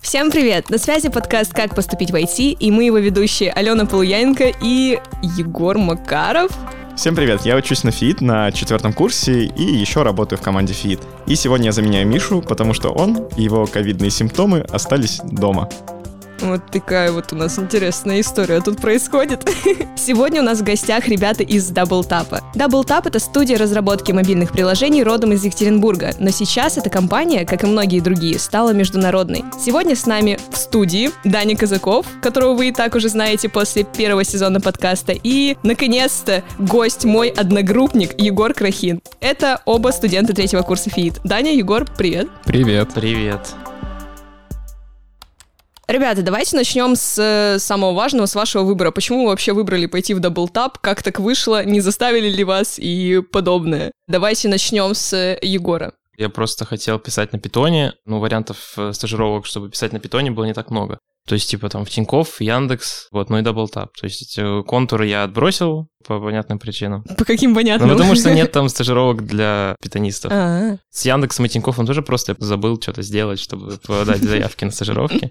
Всем привет! На связи подкаст «Как поступить в IT» и мы его ведущие Алёна Полуянко и Егор Макаров. Всем привет! Я учусь на ФИИТ на 4 курсе и еще работаю в команде ФИИТ. И сегодня я заменяю Мишу, потому что он и его ковидные симптомы остались дома. Вот такая вот у нас интересная история тут происходит. Сегодня у нас в гостях ребята из Doubletapp. Doubletapp — это студия разработки мобильных приложений родом из Екатеринбурга, но сейчас эта компания, как и многие другие, стала международной. Сегодня с нами в студии Даня Казаков, которого вы и так уже знаете после первого сезона подкаста, и, наконец-то, гость мой одногруппник Егор Крохин. Это оба студенты 3 курса ФИИТ. Даня, Егор, привет. Привет. Привет. Ребята, давайте начнем с самого важного, с вашего выбора. Почему вы вообще выбрали пойти в Doubletapp? Как так вышло? Не заставили ли вас и подобное? Давайте начнем с Егора. Я просто хотел писать на питоне, но вариантов стажировок, чтобы писать на питоне, было не так много. То есть, типа, там, в Тинькофф, Яндекс, вот, ну и Doubletapp. То есть, контур я отбросил по понятным причинам. По каким понятным? Ну, потому что нет там стажировок для питонистов. А-а-а. С Яндексом и Тинькоффом тоже просто забыл что-то сделать, чтобы подать заявки на стажировки.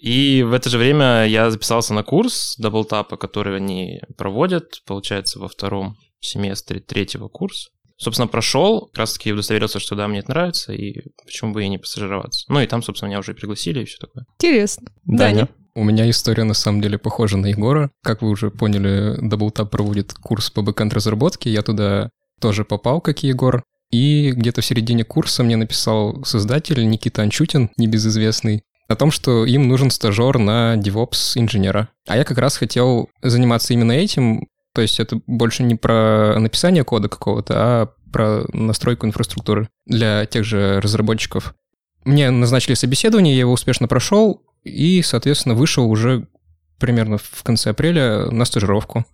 И в это же время я записался на курс Doubletapp, который они проводят, получается, во втором семестре 3 курса. Собственно, прошел, как раз-таки удостоверился, что да, мне это нравится, и почему бы и не постажироваться. Ну и там, собственно, меня уже пригласили и все такое. Интересно. Даня? У меня история, на самом деле, похожа на Егора. Как вы уже поняли, Doubletapp проводит курс по бэкэнд-разработке, я туда тоже попал, как и Егор. И где-то в середине курса мне написал создатель Никита Анчутин, небезызвестный, о том, что им нужен стажер на DevOps инженера. А я как раз хотел заниматься именно этим, то есть это больше не про написание кода какого-то, а про настройку инфраструктуры для тех же разработчиков. Мне назначили собеседование, я его успешно прошел и, соответственно, вышел уже примерно в конце апреля на стажировку.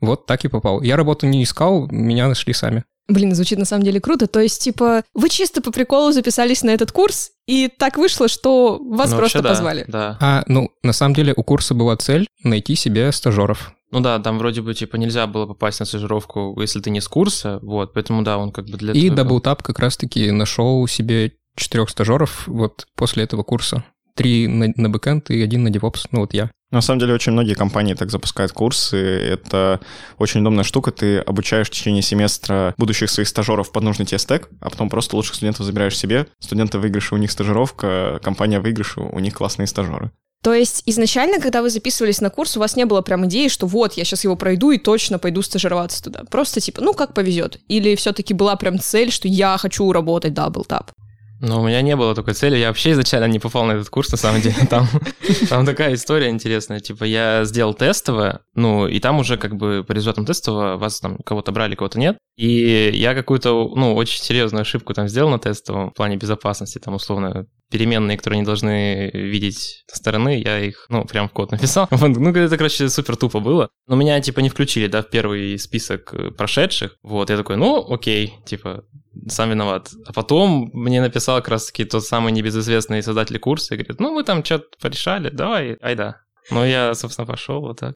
Вот так и попал. Я работу не искал, меня нашли сами. Блин, звучит на самом деле круто. То есть, типа, вы чисто по приколу записались на этот курс, и так вышло, что вас просто позвали. Да. На самом деле у курса была цель найти себе стажеров. Ну да, там вроде бы, типа, нельзя было попасть на стажировку, если ты не с курса, вот, поэтому да, он как бы для этого... И Doubletapp как раз-таки нашел себе 4 стажеров вот после этого курса. 3 на бэкэнд и 1 на DevOps, ну вот я. На самом деле очень многие компании так запускают курсы, это очень удобная штука, ты обучаешь в течение семестра будущих своих стажеров под нужный тебе стек, а потом просто лучших студентов забираешь себе, студенты выигрыша, у них стажировка, компания выигрыша, у них классные стажеры. То есть изначально, когда вы записывались на курс, у вас не было прям идеи, что вот, я сейчас его пройду и точно пойду стажироваться туда, просто типа, ну как повезет, или все-таки была прям цель, что я хочу работать Doubletapp? Но у меня не было такой цели, я вообще изначально не попал на этот курс, на самом деле, там такая история интересная, типа я сделал тестово, ну и там уже как бы по результатам тестово вас там кого-то брали, кого-то нет, и я какую-то, ну, очень серьезную ошибку там сделал на тестовом в плане безопасности, там условно переменные, которые не должны видеть со стороны, я их, ну, прям в код написал, ну это, короче, супер тупо было, но меня типа не включили, да, в первый список прошедших, вот, я такой, ну, окей, типа... сам виноват. А потом мне написал как раз-таки тот самый небезызвестный создатель курса и говорит, ну, мы там что-то порешали, давай, айда. Ну, я, собственно, пошел вот так.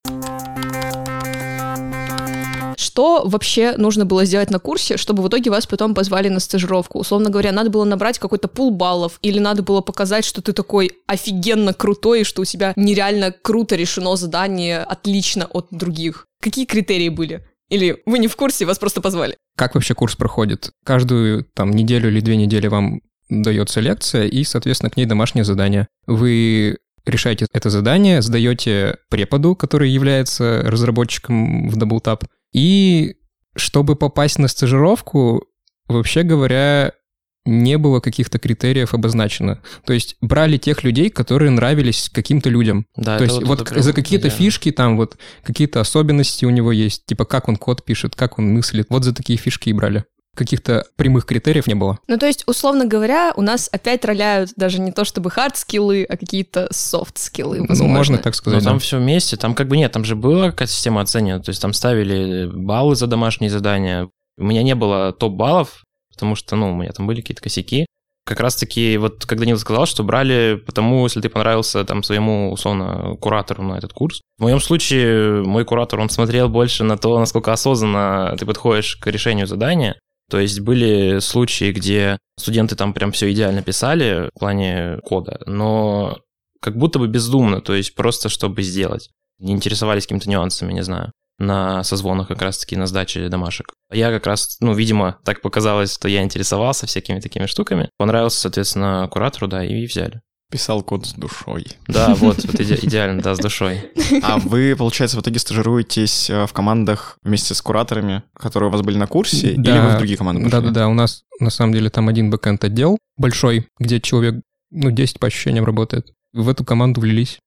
Что вообще нужно было сделать на курсе, чтобы в итоге вас потом позвали на стажировку? Условно говоря, надо было набрать какой-то пул баллов или надо было показать, что ты такой офигенно крутой, что у тебя нереально круто решено задание, отлично от других. Какие критерии были? Или вы не в курсе, вас просто позвали? Как вообще курс проходит? Каждую там неделю или 2 недели вам дается лекция, и, соответственно, к ней домашнее задание. Вы решаете это задание, сдаете преподу, который является разработчиком в Doubletapp. И чтобы попасть на стажировку, вообще говоря, не было каких-то критериев обозначено. То есть брали тех людей, которые нравились каким-то людям. Да, то есть вот за какие-то фишки, там вот какие-то особенности у него есть, типа как он код пишет, как он мыслит. Вот за такие фишки и брали. Каких-то прямых критериев не было. Ну, то есть, условно говоря, у нас опять роляют даже не то чтобы хард-скиллы, а какие-то софт-скиллы, возможно. Ну, можно так сказать. Но там все вместе, там как бы нет, там же была какая-то система оценивания, то есть там ставили баллы за домашние задания. У меня не было топ-баллов, потому что, ну, у меня там были какие-то косяки. Как раз-таки, вот, как Данил сказал, что брали, потому, если ты понравился там своему, условно, куратору на этот курс. В моем случае, мой куратор, он смотрел больше на то, насколько осознанно ты подходишь к решению задания. То есть были случаи, где студенты там прям все идеально писали в плане кода, но как будто бы бездумно, то есть просто чтобы сделать. Не интересовались какими-то нюансами, не знаю, на созвонах как раз-таки, на сдаче домашек. Я как раз, видимо, так показалось, что я интересовался всякими такими штуками. Понравился, соответственно, куратору, да, и взяли. Писал код с душой. Да, вот идеально, да, с душой. А вы, получается, в итоге стажируетесь в командах вместе с кураторами, которые у вас были на курсе, да, или вы в другие команды пошли? Да-да-да, у нас, на самом деле, там один бэкэнд-отдел большой, где человек, 10 по ощущениям работает. В эту команду влились.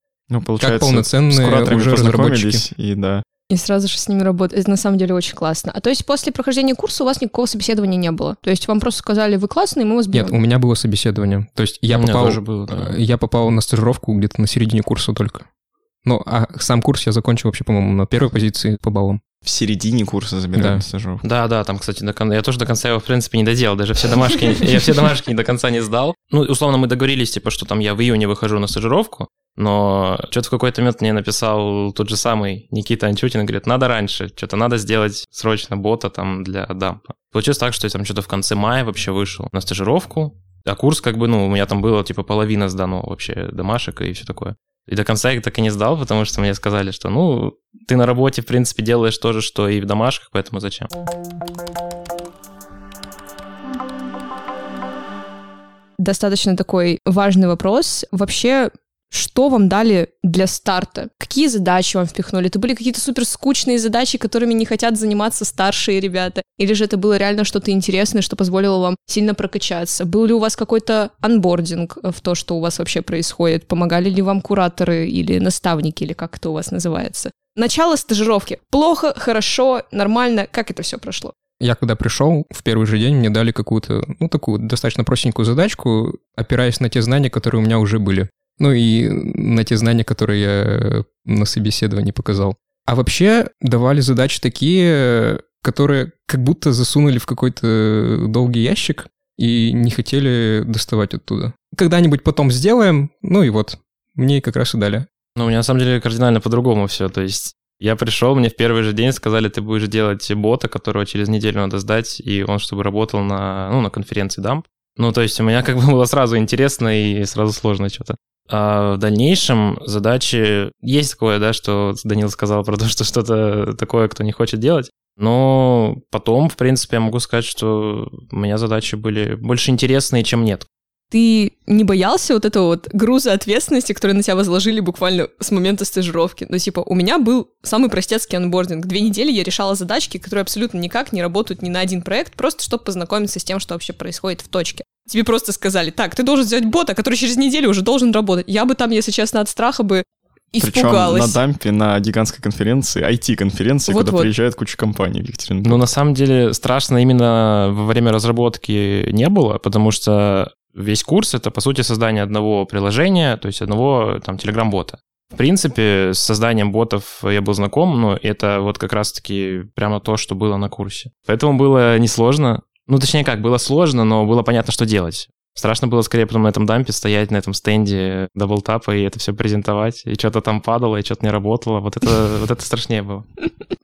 Получается, как полноценные уже разработчики. И сразу же с ними работать. Это на самом деле очень классно. А то есть после прохождения курса у вас никакого собеседования не было? То есть вам просто сказали, вы классные, мы вас берем? Нет, у меня было собеседование. То есть я попал на стажировку где-то на середине курса только. А сам курс я закончил вообще, по-моему, на первой позиции по баллам. В середине курса забирают стажировку. Да, там, кстати, я тоже до конца его, в принципе, не доделал. Даже все домашки до конца не сдал. Условно, мы договорились, что там я в июне выхожу на стажировку. Но что-то в какой-то момент мне написал тот же самый Никита Анчутин, говорит, надо раньше, что-то надо сделать срочно бота там для дампа. Получилось так, что я там что-то в конце мая вообще вышел на стажировку, а курс у меня там было половина сдано вообще домашек и все такое. И до конца я так и не сдал, потому что мне сказали, что ты на работе в принципе делаешь то же, что и в домашках, поэтому зачем? Достаточно такой важный вопрос. Вообще... Что вам дали для старта? Какие задачи вам впихнули? Это были какие-то суперскучные задачи, которыми не хотят заниматься старшие ребята? Или же это было реально что-то интересное, что позволило вам сильно прокачаться? Был ли у вас какой-то онбординг в то, что у вас вообще происходит? Помогали ли вам кураторы или наставники, или как это у вас называется? Начало стажировки. Плохо, хорошо, нормально. Как это все прошло? Я когда пришел, в первый же день мне дали какую-то, такую достаточно простенькую задачку, опираясь на те знания, которые у меня уже были. И на те знания, которые я на собеседовании показал. А вообще давали задачи такие, которые как будто засунули в какой-то долгий ящик и не хотели доставать оттуда. Когда-нибудь потом сделаем, мне как раз и дали. У меня на самом деле кардинально по-другому все. То есть я пришел, мне в первый же день сказали, ты будешь делать бота, которого через неделю надо сдать, и он чтобы работал на конференции Damp. То есть у меня было сразу интересно и сразу сложно что-то. А в дальнейшем задачи... Есть такое, да, что Данил сказал про то, что что-то такое, кто не хочет делать. Но потом, в принципе, я могу сказать, что у меня задачи были больше интересные, чем нет. Ты не боялся этого груза ответственности, который на тебя возложили буквально с момента стажировки? У меня был самый простецкий онбординг. 2 недели я решала задачки, которые абсолютно никак не работают ни на один проект, просто чтобы познакомиться с тем, что вообще происходит в точке. Тебе просто сказали, так, ты должен сделать бота, который через неделю уже должен работать. Я бы там, если честно, от страха бы испугалась. Причем на Дампе, на гигантской конференции, IT-конференции, куда приезжает куча компаний в Екатеринбург. На самом деле страшно именно во время разработки не было, потому что весь курс — это, по сути, создание одного приложения, то есть одного Telegram-бота. В принципе, с созданием ботов я был знаком, но это как раз-таки прямо то, что было на курсе. Поэтому было несложно. Было сложно, но было понятно, что делать. Страшно было скорее потом на этом дампе стоять, на этом стенде Doubletapp и это все презентовать. И что-то там падало, и что-то не работало. Вот это страшнее было.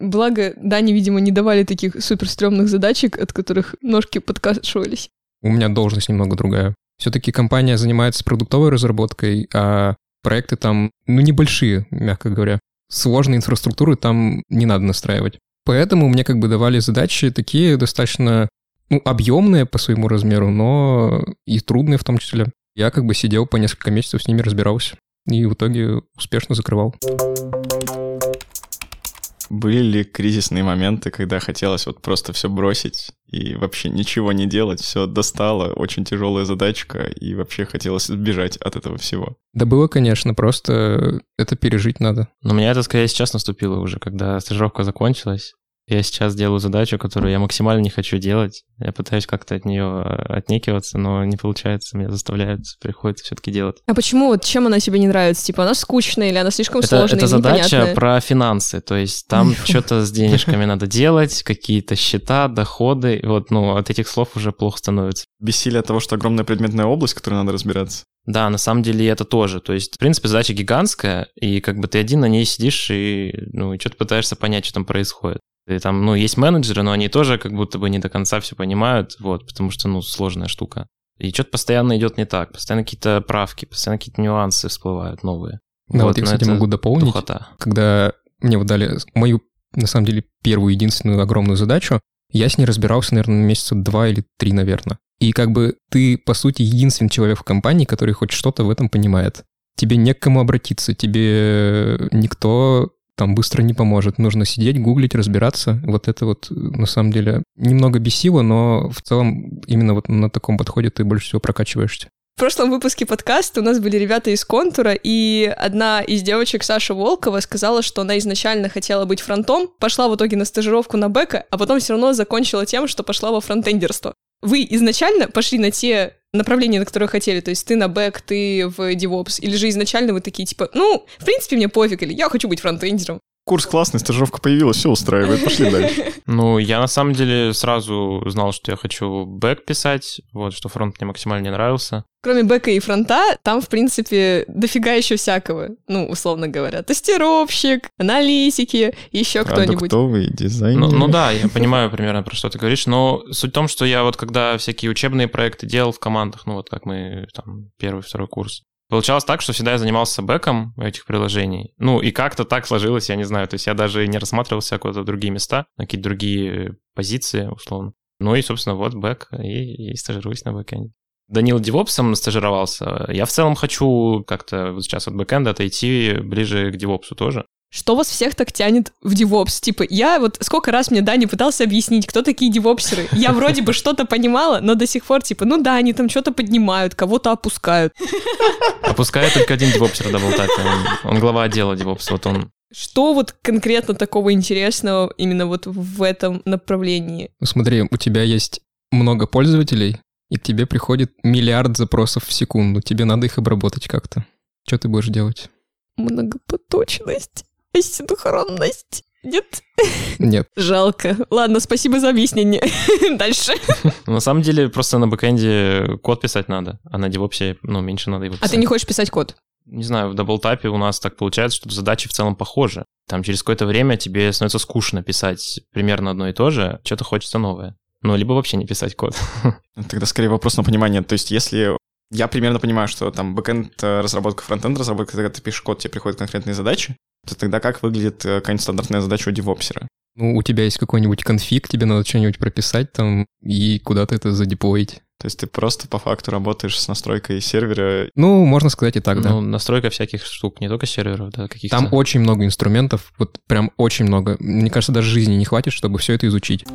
Благо, Дане, видимо, не давали таких суперстрёмных задачек, от которых ножки подкашивались. У меня должность немного другая. Все-таки компания занимается продуктовой разработкой, а проекты там, небольшие, мягко говоря. Сложной инфраструктуры там не надо настраивать. Поэтому мне давали задачи такие достаточно... объемные по своему размеру, но и трудные в том числе. Я сидел по несколько месяцев с ними, разбирался и в итоге успешно закрывал. Были ли кризисные моменты, когда хотелось просто все бросить и вообще ничего не делать, все достало, очень тяжелая задачка, и вообще хотелось сбежать от этого всего? Да было, конечно, просто это пережить надо. Но у меня это, скорее, сейчас наступило уже, когда стажировка закончилась. Я сейчас делаю задачу, которую я максимально не хочу делать. Я пытаюсь как-то от нее отнекиваться, но не получается. Меня заставляют, приходится все-таки делать. А почему? Чем она тебе не нравится? Она скучная или она слишком сложная? Это задача непонятная? Про финансы. То есть там что-то с денежками надо делать, какие-то счета, доходы. От этих слов уже плохо становится. Бессилие от того, что огромная предметная область, в которой надо разбираться. Да, на самом деле это тоже. То есть, в принципе, задача гигантская, и ты один на ней сидишь и что-то пытаешься понять, что там происходит. И там, ну, есть менеджеры, но они тоже как будто бы не до конца все понимают, вот, потому что, ну, сложная штука. И что-то постоянно идет не так, постоянно какие-то правки, постоянно какие-то нюансы всплывают новые. Да, вот я, кстати, могу дополнить, духота. Когда мне вот дали мою, на самом деле, первую, единственную огромную задачу, я с ней разбирался, наверное, месяца 2 или 3, наверное. И как бы ты, по сути, единственный человек в компании, который хоть что-то в этом понимает. Тебе не к кому обратиться, тебе никто там быстро не поможет. Нужно сидеть, гуглить, разбираться. Вот это вот, на самом деле, немного бесило, но в целом именно вот на таком подходе ты больше всего прокачиваешься. В прошлом выпуске подкаста у нас были ребята из «Контура», и одна из девочек, Саша Волкова, сказала, что она изначально хотела быть фронтом, пошла в итоге на стажировку на бэка, а потом все равно закончила тем, что пошла во фронтендерство. Вы изначально пошли на те направления, на которые хотели? То есть ты на бэк, ты в DevOps? Или же изначально вы такие, типа, ну, в принципе, мне пофиг, или я хочу быть фронтендером? Курс классный, стажировка появилась, все устраивает, пошли дальше. Ну, я на самом деле сразу знал, что я хочу бэк писать, вот, что фронт мне максимально не нравился. Кроме бэка и фронта, там, в принципе, дофига еще всякого, ну, условно говоря. Тестировщик, аналитики, еще кто-нибудь. Продуктовый дизайнер. Ну да, я понимаю примерно, про что ты говоришь, но суть в том, что я вот когда всякие учебные проекты делал в командах, ну, вот как мы там первый, второй курс, получалось так, что всегда я занимался бэком этих приложений. Ну, и как-то так сложилось, я не знаю. То есть я даже не рассматривал себя куда-то в другие места, на какие-то другие позиции, условно. Ну и, собственно, вот бэк, и стажируюсь на бэкэнде. Данил девопсом стажировался. Я в целом хочу как-то вот сейчас от бэкэнда отойти ближе к девопсу тоже. Что вас всех так тянет в девопс? Типа, я вот сколько раз мне Даня пытался объяснить, кто такие девопсеры. Я вроде бы что-то понимала, но до сих пор, типа, ну да, они там что-то поднимают, кого-то опускают. Опускает только один девопсер, Doubletapp. Он глава отдела девопс, вот он. Что вот конкретно такого интересного именно вот в этом направлении? Смотри, у тебя есть много пользователей, и к тебе приходит миллиард запросов в секунду. Тебе надо их обработать как-то. Что ты будешь делать? Многопоточность. Синхронность. Нет? Нет. Жалко. Ладно, спасибо за объяснение. Дальше. На самом деле, просто на бэкэнде код писать надо, а на девопсе, ну, меньше надо его писать. А ты не хочешь писать код? Не знаю, в Doubletapp у нас так получается, что задачи в целом похожи. Там через какое-то время тебе становится скучно писать примерно одно и то же, что-то хочется новое. Ну, либо вообще не писать код. Тогда скорее вопрос на понимание. То есть, если... Я примерно понимаю, что там бэкэнд разработка, фронтенд разработка, когда ты пишешь код, тебе приходят конкретные задачи, то тогда как выглядит какая-нибудь стандартная задача у девопсера? Ну, у тебя есть какой-нибудь конфиг, тебе надо что-нибудь прописать там и куда-то это задеплоить. То есть ты просто по факту работаешь с настройкой сервера? Ну, можно сказать и так, да. Ну, настройка всяких штук, не только серверов, да, каких-то. Там очень много инструментов, вот прям очень много. Мне кажется, даже жизни не хватит, чтобы все это изучить.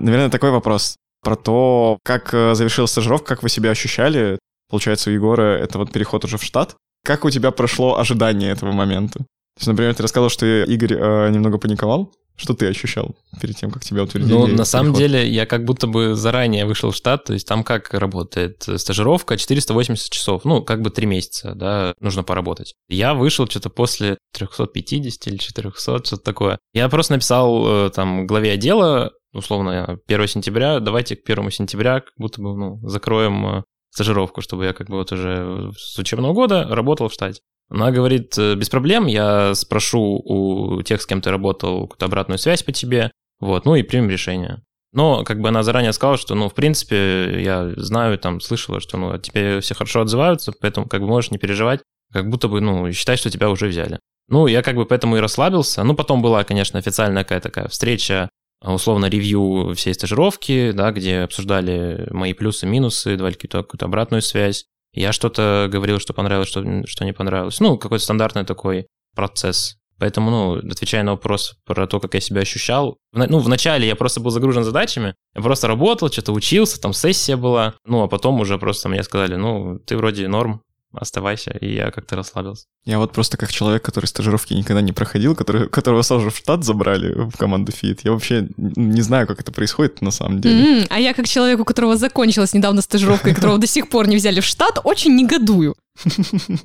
Наверное, такой вопрос про то, как завершилась стажировка, как вы себя ощущали. Получается, у Егора это вот переход уже в штат. Как у тебя прошло ожидание этого момента? То есть, например, ты рассказал, что Игорь немного паниковал. Что ты ощущал перед тем, как тебя утвердили? Ну, на самом деле, я как будто бы заранее вышел в штат. То есть там как работает стажировка? 480 часов. Ну, как бы 3 месяца, да, нужно поработать. Я вышел что-то после 350 или 400, что-то такое. Я просто написал там главе отдела, условно, 1 сентября. Давайте к 1 сентября как будто бы, ну, закроем... стажировку, чтобы я как бы вот уже с учебного года работал в штате. Она говорит, без проблем, я спрошу у тех, с кем ты работал, какую-то обратную связь по тебе, вот, ну и примем решение. Но как бы она заранее сказала, что, ну, в принципе, я знаю, там, слышала, что, ну, о тебе все хорошо отзываются, поэтому как бы можешь не переживать, как будто бы, ну, считай, что тебя уже взяли. Ну, я как бы поэтому и расслабился. Ну, потом была, конечно, официальная какая-то такая встреча, условно, ревью всей стажировки, да, где обсуждали мои плюсы, минусы, давали какую-то обратную связь. Я что-то говорил, что понравилось, что не понравилось. Ну, какой-то стандартный такой процесс. Поэтому, ну, отвечая на вопрос про то, как я себя ощущал, ну, вначале я просто был загружен задачами, я просто работал, что-то учился, там сессия была, ну, а потом уже просто мне сказали, ну, ты вроде норм, оставайся, и я как-то расслабился. Я вот просто как человек, который стажировки никогда не проходил, которого сразу же в штат забрали в команду ФИИТ, я вообще не знаю, как это происходит на самом деле. А я как человек, у которого закончилась недавно стажировка, и которого до сих пор не взяли в штат, очень негодую.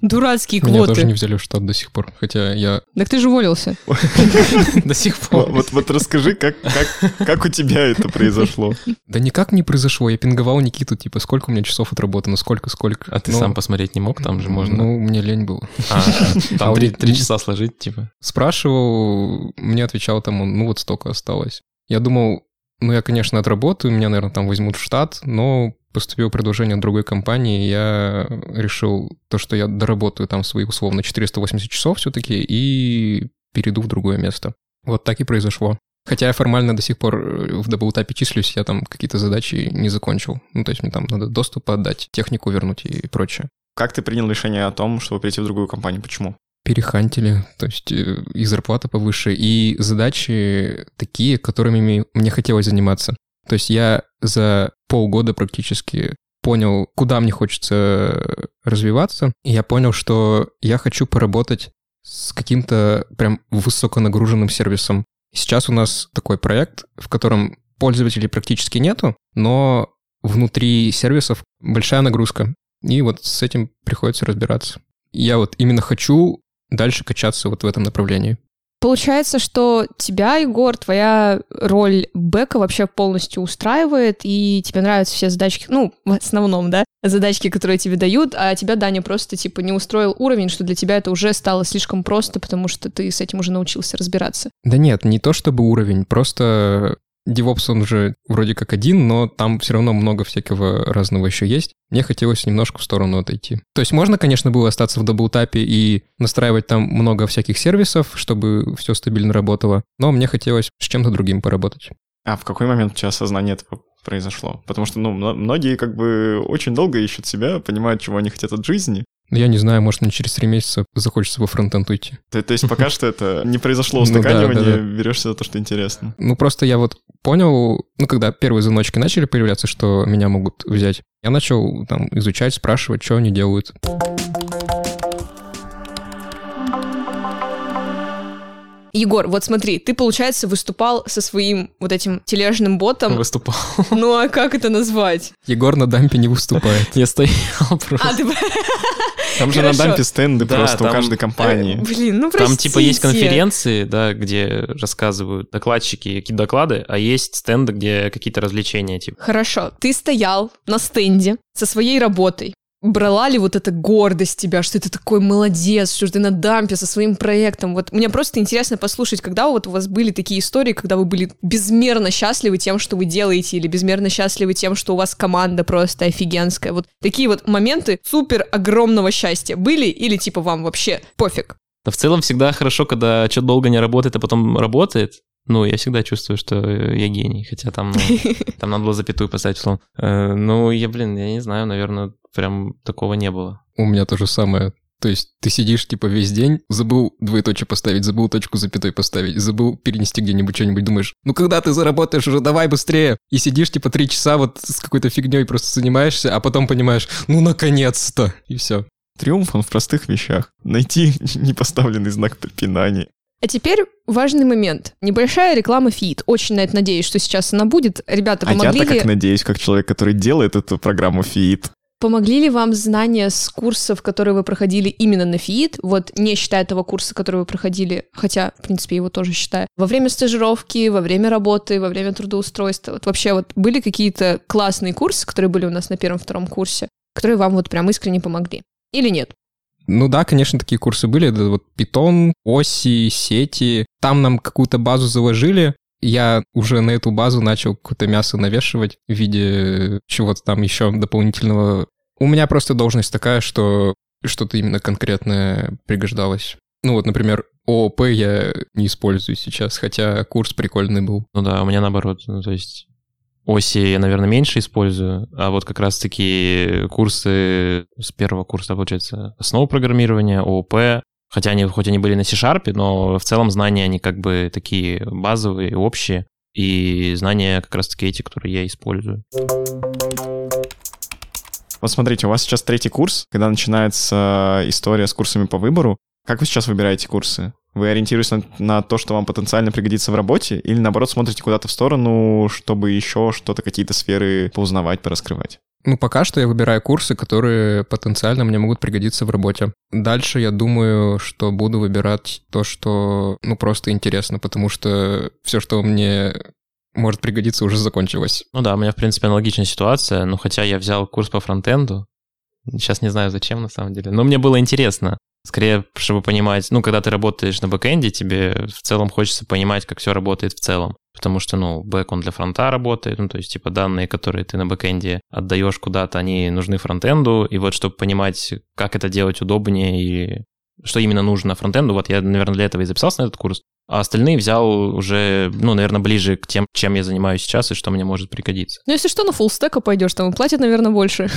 Дурацкие квоты. Меня тоже не взяли в штат до сих пор, хотя я... Так ты же уволился. До сих пор. Вот расскажи, как у тебя это произошло. Да никак не произошло. Я пинговал Никиту, типа, сколько у меня часов отработано, сколько. А ты сам посмотреть не мог? Там же можно... Ну, мне лень было. Там 3 часа сложить, типа. Спрашивал, мне отвечал там он, ну вот столько осталось. Я думал, ну я, конечно, отработаю, меня, наверное, там возьмут в штат, но... Поступило предложение от другой компании, я решил то, что я доработаю там свои условно 480 часов все-таки и перейду в другое место. Вот так и произошло. Хотя я формально до сих пор в Doubletapp числюсь, я там какие-то задачи не закончил. Ну, то есть мне там надо доступ отдать, технику вернуть и прочее. Как ты принял решение о том, чтобы перейти в другую компанию? Почему? Перехантили, то есть и зарплата повыше, и задачи такие, которыми мне хотелось заниматься. То есть я за полгода практически понял, куда мне хочется развиваться, и я понял, что я хочу поработать с каким-то прям высоконагруженным сервисом. Сейчас у нас такой проект, в котором пользователей практически нету, но внутри сервисов большая нагрузка, и вот с этим приходится разбираться. Я вот именно хочу дальше качаться вот в этом направлении. Получается, что тебя, Егор, твоя роль бэка вообще полностью устраивает, и тебе нравятся все задачки, ну, в основном, да, задачки, которые тебе дают, а тебя, Даня, просто, типа, не устроил уровень, что для тебя это уже стало слишком просто, потому что ты с этим уже научился разбираться. Да нет, не то чтобы уровень, просто DevOps, он же вроде как один, но там все равно много всякого разного еще есть. Мне хотелось немножко в сторону отойти. То есть можно, конечно, было остаться в Doubletapp и настраивать там много всяких сервисов, чтобы все стабильно работало, но мне хотелось с чем-то другим поработать. А в какой момент у тебя осознание этого произошло? Потому что, ну, многие как бы очень долго ищут себя, понимают, чего они хотят от жизни. Я не знаю, может, мне через 3 месяца захочется во фронт-энд уйти. То есть пока что это не произошло устаканивание, берешься за то, что интересно. Ну, просто я вот понял, ну, когда первые звоночки начали появляться, что меня могут взять, я начал там изучать, спрашивать, что они делают. Егор, вот смотри, ты, получается, выступал со своим вот этим тележным ботом. Выступал. Ну, а как это назвать? Егор на дампе не выступает. Я стоял просто. Там же на дампе стенды просто у каждой компании. Блин, ну простите. Там типа есть конференции, да, где рассказывают докладчики какие-то доклады, а есть стенды, где какие-то развлечения типа. Хорошо, ты стоял на стенде со своей работой. Брала ли вот эта гордость тебя, что ты такой молодец, что ты на дампе со своим проектом? Вот мне просто интересно послушать, когда вот у вас были такие истории, когда вы были безмерно счастливы тем, что вы делаете, или безмерно счастливы тем, что у вас команда просто офигенская. Вот такие вот моменты супер огромного счастья были или типа вам вообще пофиг? Да в целом всегда хорошо, когда что-то долго не работает, а потом работает. Ну, я всегда чувствую, что я гений, хотя там, ну, там надо было запятую поставить словом. Ну, я не знаю, наверное, прям такого не было. У меня то же самое. То есть ты сидишь, типа, весь день, забыл двоеточие поставить, забыл точку с запятой поставить, забыл перенести где-нибудь что-нибудь, думаешь, ну, когда ты заработаешь уже, давай быстрее. И сидишь, типа, 3 часа вот с какой-то фигней просто занимаешься, а потом понимаешь, ну, наконец-то, и все. Триумф, он в простых вещах. Найти непоставленный знак препинания. А теперь важный момент. Небольшая реклама ФИИТ. Очень на это надеюсь, что сейчас она будет. Ребята, помогли ли... А я-то как надеюсь, как человек, который делает эту программу ФИИТ. Помогли ли вам знания с курсов, которые вы проходили именно на ФИИТ, вот не считая того курса, который вы проходили, хотя, в принципе, его тоже считаю, во время стажировки, во время работы, во время трудоустройства? Вот вообще вот были какие-то классные курсы, которые были у нас на 1-2 курсе, которые вам вот прям искренне помогли? Или нет? Ну да, конечно, такие курсы были. Это вот Python, оси, сети. Там нам какую-то базу заложили. Я уже на эту базу начал какое-то мясо навешивать в виде чего-то там еще дополнительного. У меня просто должность такая, что что-то именно конкретное пригождалось. Ну вот, например, ООП я не использую сейчас, хотя курс прикольный был. Ну да, у меня наоборот. Ну то есть оси я, наверное, меньше использую, а вот как раз-таки курсы с 1-го курса, получается, основы программирования, ООП, хоть они были на C-Sharp, но в целом знания, они как бы такие базовые, общие, и знания как раз-таки эти, которые я использую. Вот смотрите, у вас сейчас 3-й курс, когда начинается история с курсами по выбору. Как вы сейчас выбираете курсы? Вы ориентируетесь на то, что вам потенциально пригодится в работе, или, наоборот, смотрите куда-то в сторону, чтобы еще что-то, какие-то сферы поузнавать, пораскрывать? Ну, пока что я выбираю курсы, которые потенциально мне могут пригодиться в работе. Дальше я думаю, что буду выбирать то, что, ну, просто интересно, потому что все, что мне может пригодиться, уже закончилось. Ну да, у меня, в принципе, аналогичная ситуация, но хотя я взял курс по фронтенду, сейчас не знаю, зачем, на самом деле, но мне было интересно. Скорее, чтобы понимать, ну, когда ты работаешь на бэкэнде, тебе в целом хочется понимать, как все работает в целом. Потому что, ну, бэк, он для фронта работает, ну, то есть, типа, данные, которые ты на бэкэнде отдаешь куда-то, они нужны фронтенду, и вот чтобы понимать, как это делать удобнее и что именно нужно фронтенду, вот я, наверное, для этого и записался на этот курс, а остальные взял уже, ну, наверное, ближе к тем, чем я занимаюсь сейчас и что мне может пригодиться. Ну, если что, на фуллстека пойдешь, там и платят, наверное, больше,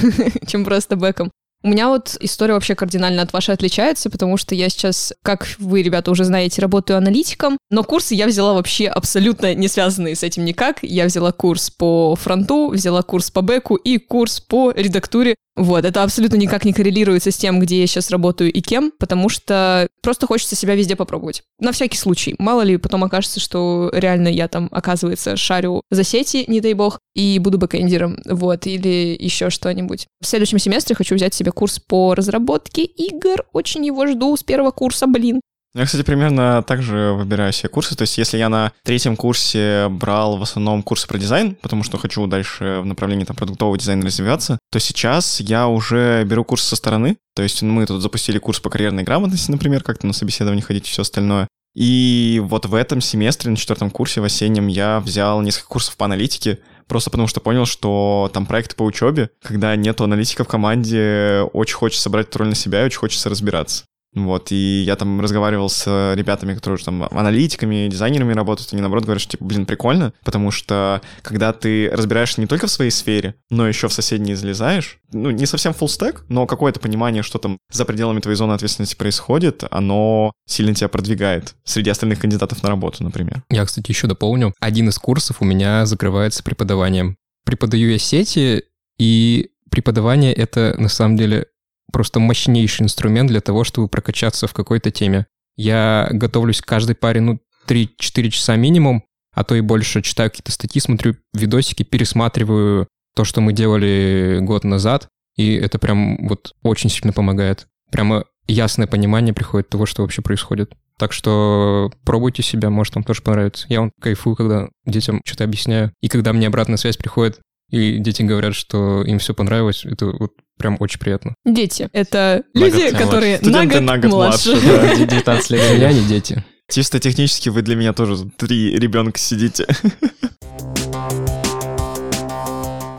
чем просто бэком. У меня вот история вообще кардинально от вашей отличается, потому что я сейчас, как вы, ребята, уже знаете, работаю аналитиком, но курсы я взяла вообще абсолютно не связанные с этим никак. Я взяла курс по фронту, взяла курс по бэку и курс по редактуре. Вот, это абсолютно никак не коррелируется с тем, где я сейчас работаю и кем, потому что просто хочется себя везде попробовать. На всякий случай. Мало ли, потом окажется, что реально я там, оказывается, шарю за сети, не дай бог, и буду бэкэндером, вот, или еще что-нибудь. В следующем семестре хочу взять себе курс по разработке игр. Очень его жду с первого курса, блин. Я, кстати, примерно так же выбираю себе курсы. То есть, если я на третьем курсе брал в основном курсы про дизайн, потому что хочу дальше в направлении там продуктового дизайна развиваться, то сейчас я уже беру курсы со стороны. То есть, мы тут запустили курс по карьерной грамотности, например, как-то на собеседование ходить и все остальное. И вот в этом семестре, на четвертом курсе, в осеннем, я взял несколько курсов по аналитике, просто потому что понял, что там проекты по учебе, когда нету аналитика в команде, очень хочется брать роль на себя и очень хочется разбираться. Вот, и я там разговаривал с ребятами, которые уже там аналитиками, дизайнерами работают, они наоборот говорят, что, типа, блин, прикольно, потому что, когда ты разбираешься не только в своей сфере, но еще в соседние залезаешь, ну, не совсем фуллстэк, но какое-то понимание, что там за пределами твоей зоны ответственности происходит, оно сильно тебя продвигает среди остальных кандидатов на работу, например. Я, кстати, еще дополню, один из курсов у меня закрывается преподаванием. Преподаю я сети, и преподавание — это, на самом деле, просто мощнейший инструмент для того, чтобы прокачаться в какой-то теме. Я готовлюсь к каждой паре, ну, 3-4 часа минимум, а то и больше, читаю какие-то статьи, смотрю видосики, пересматриваю то, что мы делали год назад, и это прям вот очень сильно помогает. Прямо ясное понимание приходит того, что вообще происходит. Так что пробуйте себя, может, вам тоже понравится. Я кайфую, когда детям что-то объясняю, и когда мне обратная связь приходит, и дети говорят, что им все понравилось, это вот прям очень приятно. Дети. Это люди, которые на год младше. 19 лет. Я не дети. Чисто технически вы для меня тоже 3 ребенка сидите.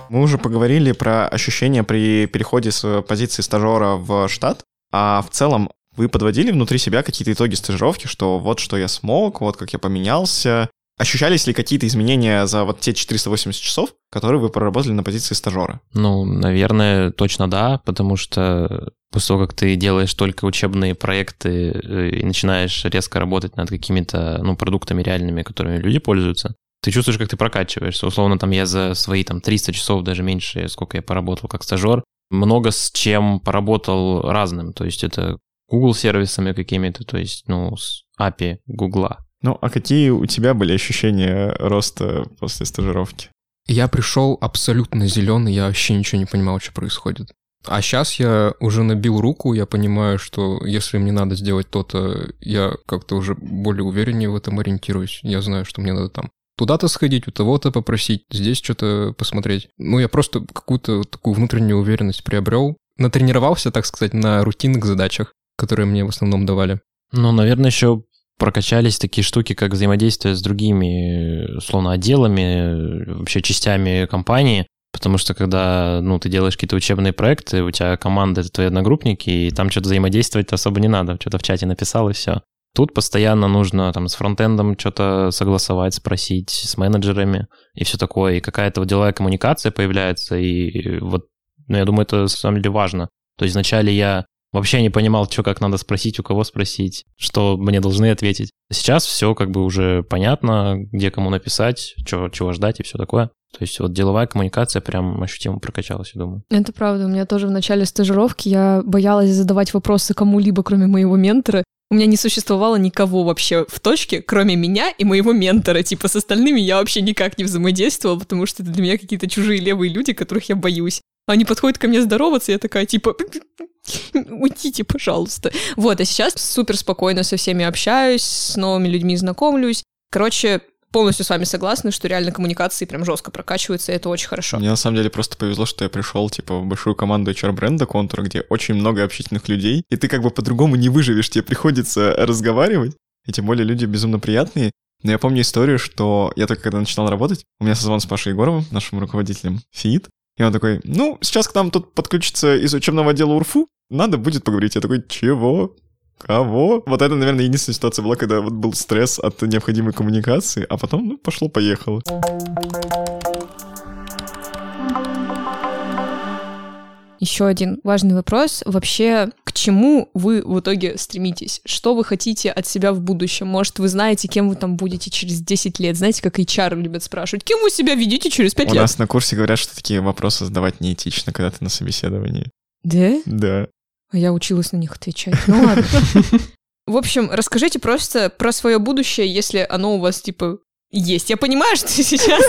Мы уже поговорили про ощущения при переходе с позиции стажера в штат, а в целом вы подводили внутри себя какие-то итоги стажировки, что вот что я смог, вот как я поменялся. Ощущались ли какие-то изменения за вот те 480 часов, которые вы проработали на позиции стажера? Ну, наверное, точно да, потому что после того, как ты делаешь только учебные проекты и начинаешь резко работать над какими-то, ну, продуктами реальными, которыми люди пользуются, ты чувствуешь, как ты прокачиваешься. Условно, там я за свои там 300 часов, даже меньше, сколько я поработал как стажер, много с чем поработал разным. То есть это Google-сервисами какими-то, то есть, ну, с API Гугла. Ну, а какие у тебя были ощущения роста после стажировки? Я пришел абсолютно зеленый, я вообще ничего не понимал, что происходит. А сейчас я уже набил руку, я понимаю, что если мне надо сделать то-то, я как-то уже более увереннее в этом ориентируюсь. Я знаю, что мне надо там туда-то сходить, у того-то попросить, здесь что-то посмотреть. Ну, я просто какую-то такую внутреннюю уверенность приобрел. Натренировался, так сказать, на рутинных задачах, которые мне в основном давали. Ну, наверное, еще прокачались такие штуки, как взаимодействие с другими, условно, отделами, вообще частями компании, потому что когда, ну, ты делаешь какие-то учебные проекты, у тебя команда — это твои одногруппники, и там что-то взаимодействовать особо не надо, что-то в чате написал, и все. Тут постоянно нужно там с фронтендом что-то согласовать, спросить, с менеджерами и все такое, и какая-то вот деловая коммуникация появляется, и вот, ну, я думаю, это на самом деле важно. То есть вначале я вообще не понимал, что как надо спросить, у кого спросить, что мне должны ответить. Сейчас все как бы уже понятно, где кому написать, чего ждать и все такое. То есть вот деловая коммуникация прям ощутимо прокачалась, я думаю. Это правда. У меня тоже в начале стажировки я боялась задавать вопросы кому-либо, кроме моего ментора. У меня не существовало никого вообще в точке, кроме меня и моего ментора. Типа с остальными я вообще никак не взаимодействовала, потому что это для меня какие-то чужие левые люди, которых я боюсь. Они подходят ко мне здороваться, я такая, типа, уйдите, пожалуйста. Вот, а сейчас супер спокойно со всеми общаюсь, с новыми людьми знакомлюсь. Короче, полностью с вами согласна, что реально коммуникации прям жестко прокачиваются, и это очень хорошо. Мне на самом деле просто повезло, что я пришел, типа, в большую команду HR-бренда «Контур», где очень много общительных людей, и ты как бы по-другому не выживешь, тебе приходится разговаривать, и тем более люди безумно приятные. Но я помню историю, что я только когда начинал работать, у меня созвон с Пашей Егоровым, нашим руководителем ФИИТ, и он такой, ну, сейчас к нам тут подключится из учебного отдела УрФУ, надо будет поговорить. Я такой, чего? Кого? Вот это, наверное, единственная ситуация была, когда вот был стресс от необходимой коммуникации, а потом, ну, пошло-поехало. Еще один важный вопрос. Вообще, к чему вы в итоге стремитесь? Что вы хотите от себя в будущем? Может, вы знаете, кем вы там будете через 10 лет? Знаете, как HR любят спрашивать, кем вы себя видите через 5 лет? У нас на курсе говорят, что такие вопросы задавать неэтично, когда ты на собеседовании. Да? Да. А я училась на них отвечать. Ну ладно. В общем, расскажите просто про свое будущее, если оно у вас, типа, есть. Я понимаю, что сейчас...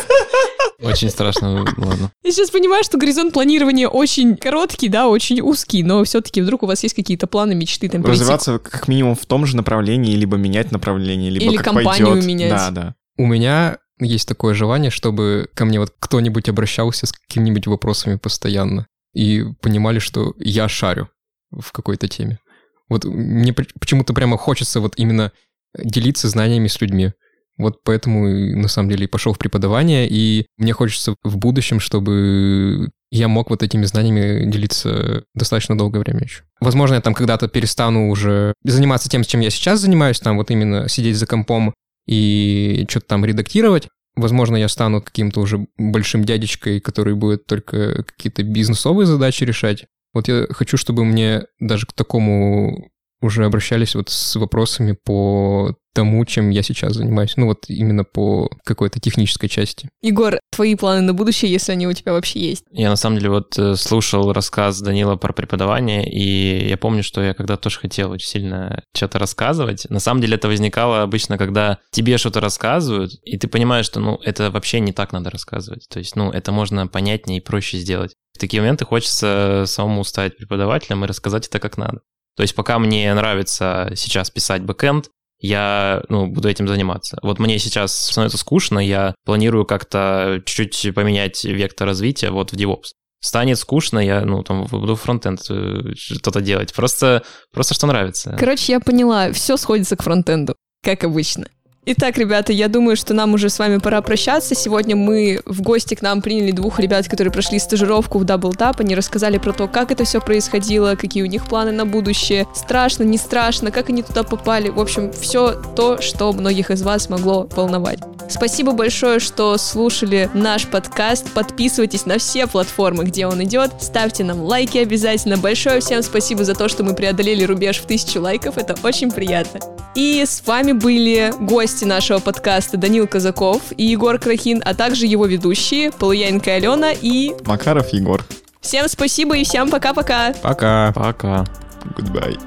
Очень страшно, ладно. Я сейчас понимаю, что горизонт планирования очень короткий, да, очень узкий, но все-таки вдруг у вас есть какие-то планы, мечты, там перейти... Развиваться как минимум в том же направлении, либо менять направление, либо или как пойдет. Или компанию менять. Да, да. У меня есть такое желание, чтобы ко мне вот кто-нибудь обращался с какими-нибудь вопросами постоянно и понимали, что я шарю в какой-то теме. Вот мне почему-то прямо хочется вот именно делиться знаниями с людьми. Вот поэтому, на самом деле, и пошел в преподавание, и мне хочется в будущем, чтобы я мог вот этими знаниями делиться достаточно долгое время еще. Возможно, я там когда-то перестану уже заниматься тем, чем я сейчас занимаюсь, там вот именно сидеть за компом и что-то там редактировать. Возможно, я стану каким-то уже большим дядечкой, который будет только какие-то бизнесовые задачи решать. Вот я хочу, чтобы мне даже к такому... уже обращались вот с вопросами по тому, чем я сейчас занимаюсь. Ну вот именно по какой-то технической части. Егор, твои планы на будущее, если они у тебя вообще есть? Я на самом деле вот слушал рассказ Данила про преподавание, и я помню, что я когда-то тоже хотел очень сильно что-то рассказывать. На самом деле это возникало обычно, когда тебе что-то рассказывают, и ты понимаешь, что ну это вообще не так надо рассказывать. То есть ну это можно понятнее и проще сделать. В такие моменты хочется самому стать преподавателем и рассказать это как надо. То есть пока мне нравится сейчас писать бэкэнд, я буду этим заниматься. Вот мне сейчас становится скучно, я планирую как-то чуть-чуть поменять вектор развития вот в DevOps. Станет скучно, я, буду фронтенд что-то делать. Просто что нравится. Короче, я поняла, все сходится к фронтенду, как обычно. Итак, ребята, я думаю, что нам уже с вами пора прощаться. Сегодня мы в гости к нам приняли двух ребят, которые прошли стажировку в Doubletapp. Они рассказали про то, как это все происходило, какие у них планы на будущее, страшно, не страшно, как они туда попали. В общем, все то, что многих из вас могло волновать. Спасибо большое, что слушали наш подкаст. Подписывайтесь на все платформы, где он идет. Ставьте нам лайки обязательно. Большое всем спасибо за то, что мы преодолели рубеж в 1000 лайков. Это очень приятно. И с вами были гости нашего подкаста Данил Казаков и Егор Крохин, а также его ведущие Полуянко Алёна и... Макаров Егор. Всем спасибо и всем пока-пока. Пока. Пока. Goodbye.